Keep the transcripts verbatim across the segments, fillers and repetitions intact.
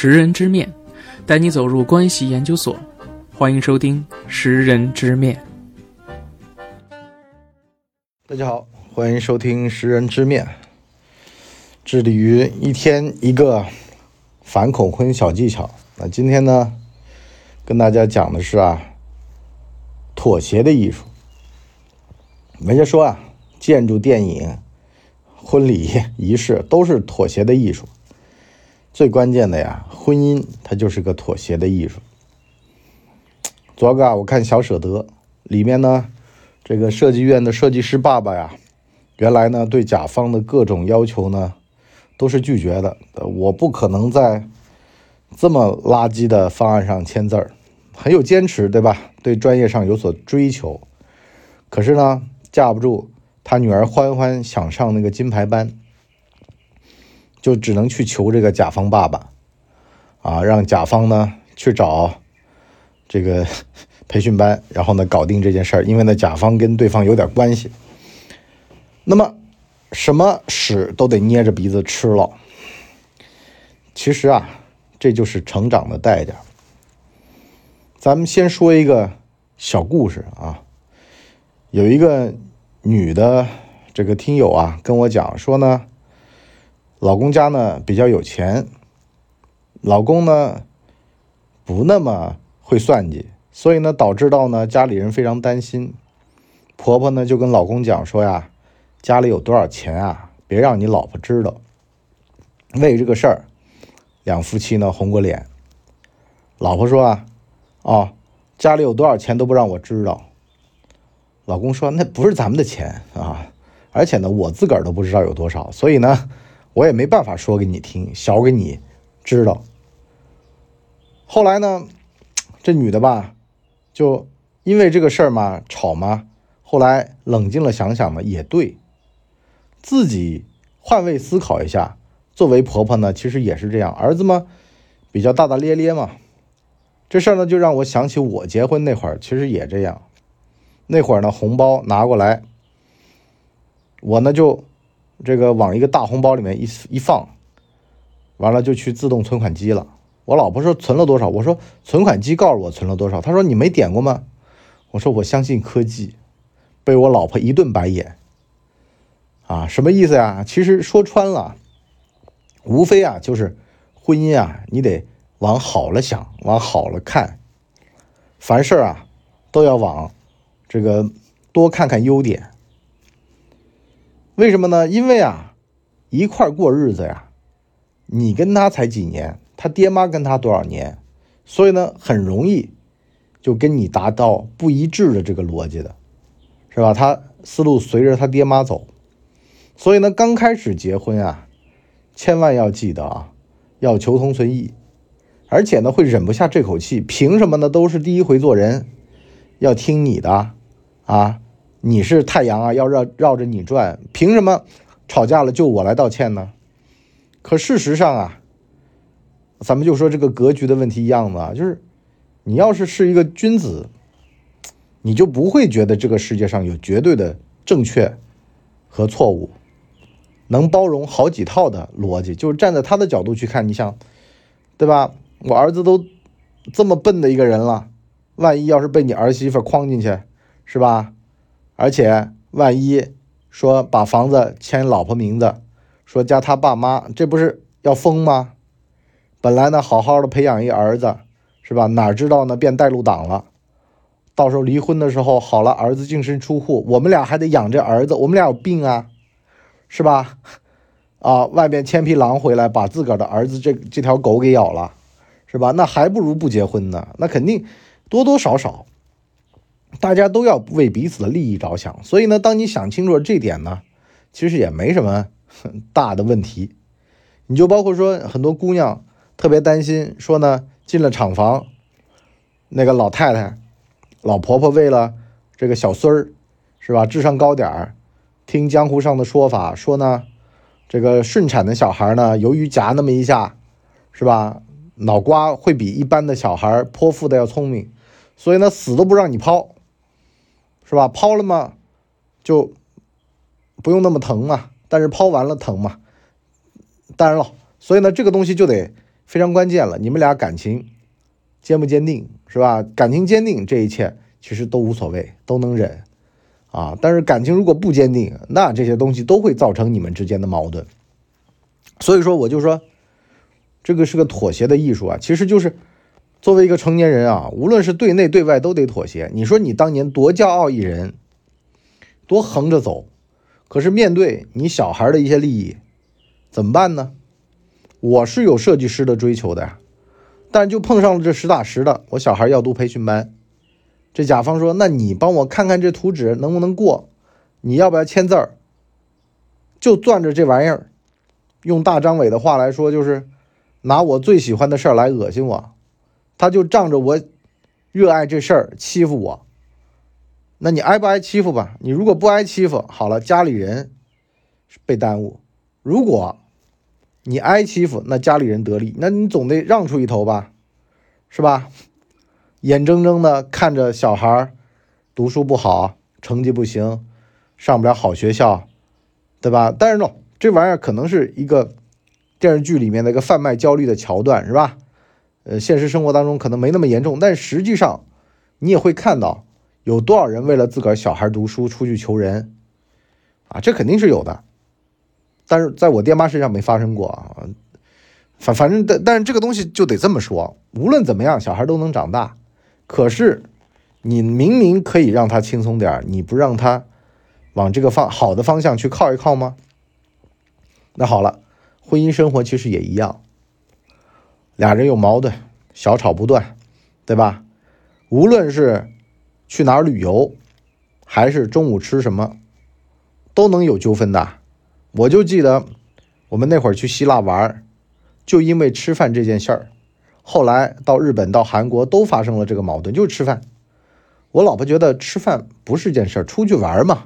识人之面，带你走入关系研究所。欢迎收听识人之面。大家好，欢迎收听识人之面，致力于一天一个反恐婚小技巧。那今天呢，跟大家讲的是啊，妥协的艺术。人家说啊，建筑、电影、婚礼、仪式都是妥协的艺术。最关键的呀，婚姻它就是个妥协的艺术。昨个啊，我看《小舍得》里面呢，这个设计院的设计师爸爸呀，原来呢对甲方的各种要求呢都是拒绝的。我不可能在这么垃圾的方案上签字儿，很有坚持，对吧？对专业上有所追求。可是呢，架不住他女儿欢欢想上那个金牌班，就只能去求这个甲方爸爸啊，让甲方呢去找这个培训班，然后呢搞定这件事儿。因为呢甲方跟对方有点关系，那么什么屎都得捏着鼻子吃了。其实啊，这就是成长的代价。咱们先说一个小故事啊，有一个女的这个听友啊跟我讲说呢，老公家呢比较有钱，老公呢不那么会算计，所以呢导致到呢家里人非常担心。婆婆呢就跟老公讲说呀，家里有多少钱啊，别让你老婆知道。为这个事儿，两夫妻呢红过脸。老婆说啊，哦，家里有多少钱都不让我知道。老公说，那不是咱们的钱啊，而且呢我自个儿都不知道有多少，所以呢我也没办法说给你听，小给你知道。后来呢这女的吧，就因为这个事儿嘛吵嘛，后来冷静了想想呢，也对，自己换位思考一下，作为婆婆呢其实也是这样，儿子嘛比较大大咧咧嘛。这事儿呢就让我想起我结婚那会儿其实也这样。那会儿呢红包拿过来，我呢就这个往一个大红包里面一一放，完了就去自动存款机了。我老婆说存了多少，我说存款机告诉我存了多少，她说你没点过吗？我说我相信科技。被我老婆一顿白眼啊，什么意思呀？其实说穿了，无非啊就是婚姻啊，你得往好了想，往好了看，凡事啊都要往这个多看看优点。为什么呢？因为啊一块过日子呀，你跟他才几年，他爹妈跟他多少年，所以呢很容易就跟你达到不一致的这个逻辑的，是吧？他思路随着他爹妈走。所以呢刚开始结婚啊，千万要记得啊，要求同存异，而且呢会忍不下这口气，凭什么呢？都是第一回做人，要听你的啊，你是太阳啊，要绕绕着你转，凭什么吵架了就我来道歉呢？可事实上啊，咱们就说这个格局的问题一样的，就是你要是是一个君子，你就不会觉得这个世界上有绝对的正确和错误，能包容好几套的逻辑。就是站在他的角度去看，你想，对吧？我儿子都这么笨的一个人了，万一要是被你儿媳妇框进去，是吧？而且万一说把房子签老婆名字，说加他爸妈，这不是要疯吗？本来呢好好的培养一儿子，是吧？哪知道呢变带路党了，到时候离婚的时候好了，儿子净身出户，我们俩还得养这儿子，我们俩有病啊，是吧？啊，外面千匹狼回来把自个儿的儿子这这条狗给咬了，是吧？那还不如不结婚呢。那肯定多多少少大家都要为彼此的利益着想，所以呢当你想清楚了这点呢，其实也没什么大的问题。你就包括说很多姑娘特别担心说呢，进了厂房，那个老太太老婆婆为了这个小孙儿，是吧，智商高点儿，听江湖上的说法说呢，这个顺产的小孩呢由于夹那么一下，是吧，脑瓜会比一般的小孩泼妇的要聪明，所以呢死都不让你抛，是吧？抛了嘛就不用那么疼嘛，但是抛完了疼嘛，当然了，所以呢这个东西就得非常关键了，你们俩感情坚不坚定，是吧？感情坚定，这一切其实都无所谓，都能忍啊。但是感情如果不坚定，那这些东西都会造成你们之间的矛盾。所以说，我就说，这个是个妥协的艺术啊。其实就是作为一个成年人啊，无论是对内对外都得妥协。你说你当年多骄傲一人，多横着走，可是面对你小孩的一些利益，怎么办呢？我是有设计师的追求的呀，但就碰上了这实打实的，我小孩要读培训班。这甲方说，那你帮我看看这图纸能不能过，你要不要签字儿？就攥着这玩意儿，用大张伟的话来说，就是拿我最喜欢的事儿来恶心我，他就仗着我热爱这事儿欺负我。那你挨不挨欺负吧？你如果不挨欺负，好了，家里人被耽误；如果你挨欺负，那家里人得利，那你总得让出一头吧，是吧？眼睁睁的看着小孩读书不好，成绩不行，上不了好学校，对吧？但是呢，这玩意儿可能是一个电视剧里面的一个贩卖焦虑的桥段，是吧？呃，现实生活当中可能没那么严重，但实际上你也会看到有多少人为了自个儿小孩读书出去求人啊，这肯定是有的。但是在我爹妈身上没发生过啊，反反正但但是这个东西就得这么说，无论怎么样，小孩都能长大。可是你明明可以让他轻松点，你不让他往这个方好的方向去靠一靠吗？那好了，婚姻生活其实也一样，俩人有矛盾，小吵不断，对吧？无论是去哪儿旅游，还是中午吃什么，都能有纠纷的。我就记得我们那会儿去希腊玩，就因为吃饭这件事儿，后来到日本到韩国都发生了这个矛盾，就是吃饭。我老婆觉得吃饭不是件事儿，出去玩嘛，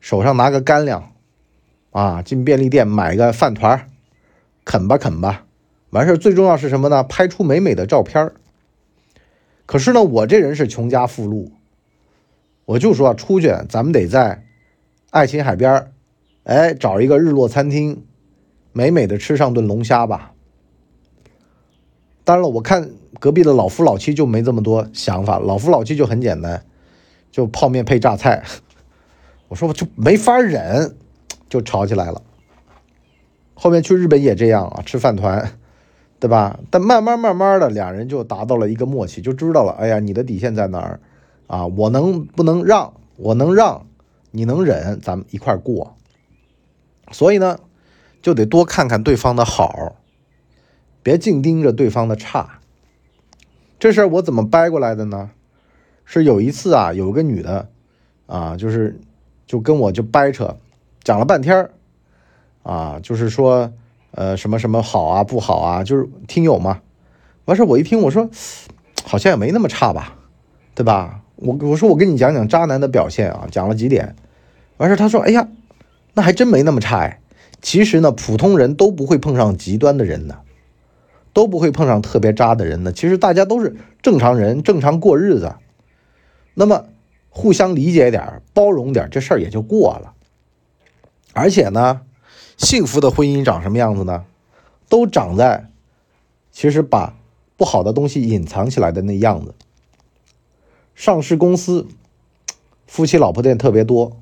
手上拿个干粮啊，进便利店买个饭团，啃吧啃吧，完事儿。最重要是什么呢？拍出美美的照片。可是呢，我这人是穷家富路，我就说、啊、出去咱们得在爱琴海边，哎，找一个日落餐厅，美美的吃上顿龙虾吧。当然了，我看隔壁的老夫老妻就没这么多想法，老夫老妻就很简单，就泡面配榨菜。我说我就没法忍，就吵起来了。后面去日本也这样啊，吃饭团，对吧？但慢慢慢慢的，俩人就达到了一个默契，就知道了，哎呀，你的底线在哪儿啊？我能不能让？我能让，你能忍，咱们一块过。所以呢，就得多看看对方的好，别净盯着对方的差。这事儿我怎么掰过来的呢？是有一次啊，有个女的啊，就是就跟我就掰扯，讲了半天啊，就是说呃什么什么好啊不好啊，就是听友嘛。完事我一听，我说好像也没那么差吧，对吧？我我说我跟你讲讲渣男的表现啊，讲了几点。完事他说，哎呀，那还真没那么差哎。其实呢，普通人都不会碰上极端的人呢，都不会碰上特别渣的人呢。其实大家都是正常人，正常过日子。那么互相理解点，包容点，这事儿也就过了。而且呢，幸福的婚姻长什么样子呢？都长在其实把不好的东西隐藏起来的那样子。上市公司夫妻老婆店特别多，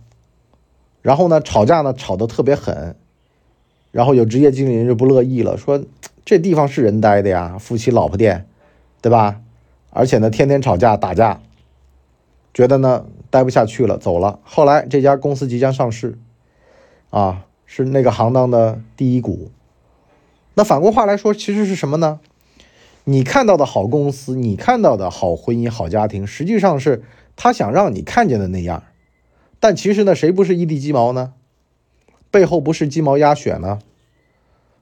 然后呢吵架呢吵得特别狠，然后有职业经理人就不乐意了，说这地方是人待的呀，夫妻老婆店，对吧？而且呢天天吵架打架，觉得呢待不下去了，走了。后来这家公司即将上市啊，是那个行当的第一股。那反过话来说，其实是什么呢？你看到的好公司，你看到的好婚姻好家庭，实际上是他想让你看见的那样。但其实呢，谁不是一地鸡毛呢？背后不是鸡毛鸭血呢？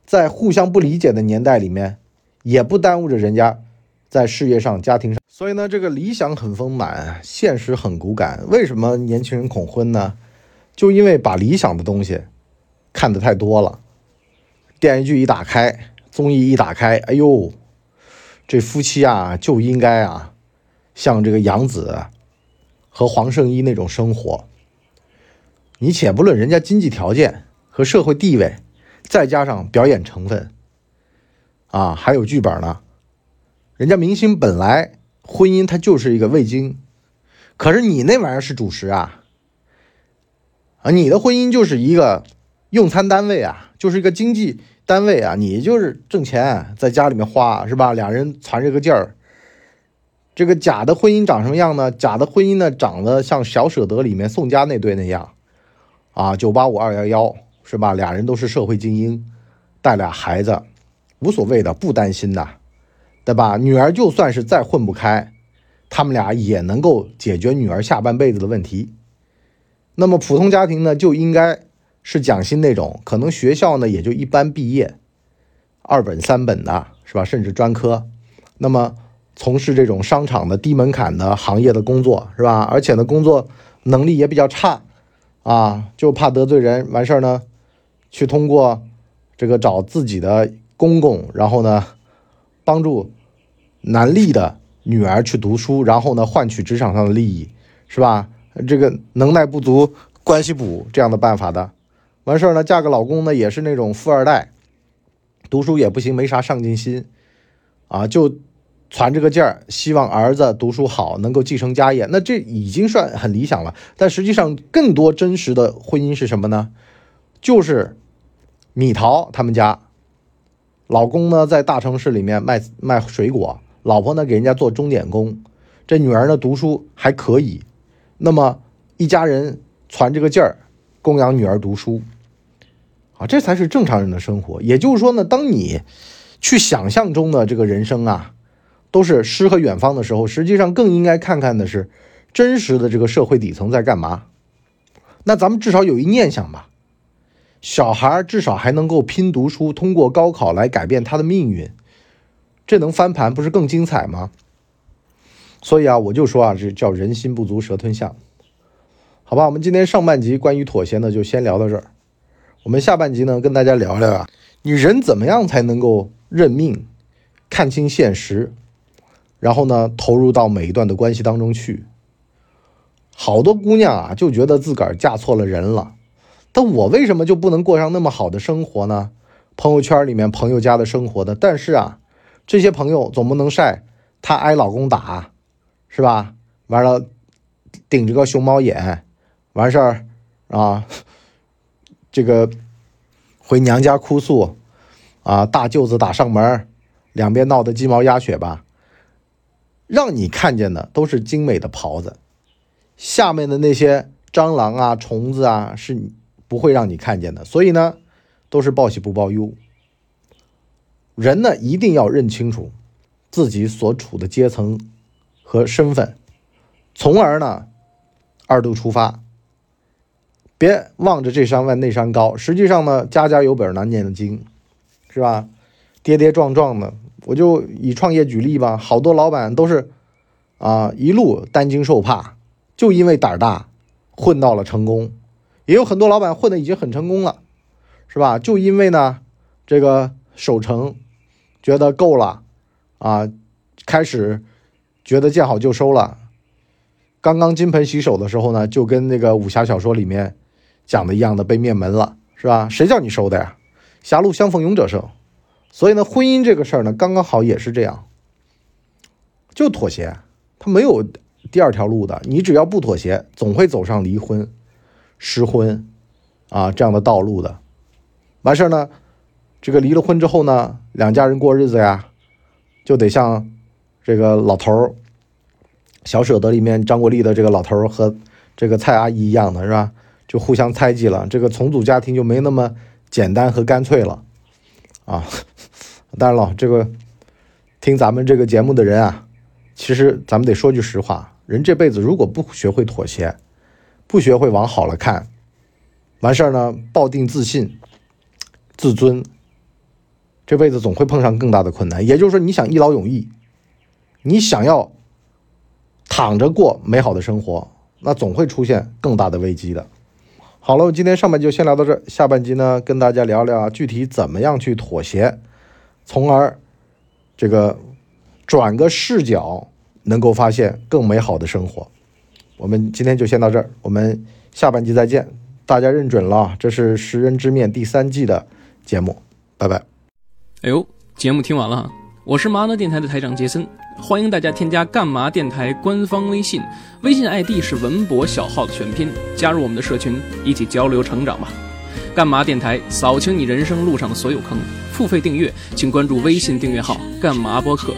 在互相不理解的年代里面，也不耽误着人家在事业上家庭上。所以呢，这个理想很丰满，现实很骨感。为什么年轻人恐婚呢？就因为把理想的东西看得太多了。电视剧一打开，综艺一打开，哎呦，这夫妻啊就应该啊像这个杨紫和黄圣依那种生活。你且不论人家经济条件和社会地位，再加上表演成分啊，还有剧本呢。人家明星本来婚姻它就是一个味精，可是你那玩意儿是主食啊，啊，你的婚姻就是一个用餐单位啊，就是一个经济单位啊，你就是挣钱在家里面花，是吧？俩人攒这个劲儿，这个假的婚姻长什么样呢？假的婚姻呢，长得像《小舍得》里面宋佳那对那样，啊，九八五二幺幺，是吧？俩人都是社会精英，带俩孩子，无所谓的，不担心的，对吧？女儿就算是再混不开，他们俩也能够解决女儿下半辈子的问题。那么普通家庭呢，就应该是蒋欣那种，可能学校呢也就一般毕业，二本三本的，是吧？甚至专科。那么从事这种商场的低门槛的行业的工作，是吧？而且呢，工作能力也比较差啊，就怕得罪人。完事儿呢，去通过这个找自己的公公，然后呢，帮助南丽的女儿去读书，然后呢，换取职场上的利益，是吧？这个能耐不足关系补这样的办法的。完事儿呢，嫁个老公呢也是那种富二代，读书也不行，没啥上进心啊，就攒这个劲儿，希望儿子读书好，能够继承家业。那这已经算很理想了，但实际上更多真实的婚姻是什么呢？就是米桃他们家，老公呢在大城市里面卖卖水果，老婆呢给人家做钟点工，这女儿呢读书还可以，那么一家人攒这个劲儿供养女儿读书啊，这才是正常人的生活。也就是说呢，当你去想象中的这个人生啊都是诗和远方的时候，实际上更应该看看的是真实的这个社会底层在干嘛。那咱们至少有一念想吧，小孩至少还能够拼读书，通过高考来改变他的命运，这能翻盘不是更精彩吗？所以啊，我就说啊，这叫人心不足蛇吞象，好吧？我们今天上半集关于妥协呢，就先聊到这儿。我们下半集呢，跟大家聊聊啊，你人怎么样才能够认命、看清现实，然后呢，投入到每一段的关系当中去。好多姑娘啊，就觉得自个儿嫁错了人了，但我为什么就不能过上那么好的生活呢？朋友圈里面朋友家的生活的，但是啊，这些朋友总不能晒她挨老公打，是吧？完了，顶着个熊猫眼，完事儿啊，这个回娘家哭诉啊，大舅子打上门，两边闹得鸡毛鸭血吧。让你看见的都是精美的袍子，下面的那些蟑螂啊、虫子啊是不会让你看见的。所以呢，都是报喜不报忧。人呢，一定要认清楚自己所处的阶层和身份，从而呢二度出发，别望着这山外那山高。实际上呢，家家有本难念的经，是吧？跌跌撞撞的。我就以创业举例吧，好多老板都是啊、呃、一路担惊受怕，就因为胆大混到了成功。也有很多老板混的已经很成功了，是吧？就因为呢这个守成，觉得够了啊、呃，开始觉得见好就收了。刚刚金盆洗手的时候呢，就跟那个武侠小说里面讲的一样的被灭门了，是吧？谁叫你收的呀？狭路相逢勇者胜。所以呢，婚姻这个事儿呢，刚刚好也是这样，就妥协，它没有第二条路的。你只要不妥协，总会走上离婚、失婚啊这样的道路的。完事儿呢，这个离了婚之后呢，两家人过日子呀，就得像这个老头儿，《小舍得》里面张国立的这个老头儿和这个蔡阿姨一样的，是吧？就互相猜忌了，这个重组家庭就没那么简单和干脆了啊。当然了，这个听咱们这个节目的人啊，其实咱们得说句实话，人这辈子如果不学会妥协，不学会往好了看，完事儿呢抱定自信、自尊，这辈子总会碰上更大的困难。也就是说，你想一劳永逸，你想要躺着过美好的生活，那总会出现更大的危机的。好了，我今天上半集就先聊到这儿，下半集呢跟大家聊聊具体怎么样去妥协，从而这个转个视角能够发现更美好的生活。我们今天就先到这儿，我们下半集再见。大家认准了，这是《识人知面》第三季的节目，拜拜。哎呦，节目听完了，我是麻辣电台的台长杰森，欢迎大家添加干嘛电台官方微信，微信 I D 是文博小号的全拼，加入我们的社群，一起交流成长吧。干嘛电台扫清你人生路上的所有坑，付费订阅请关注微信订阅号干嘛播客。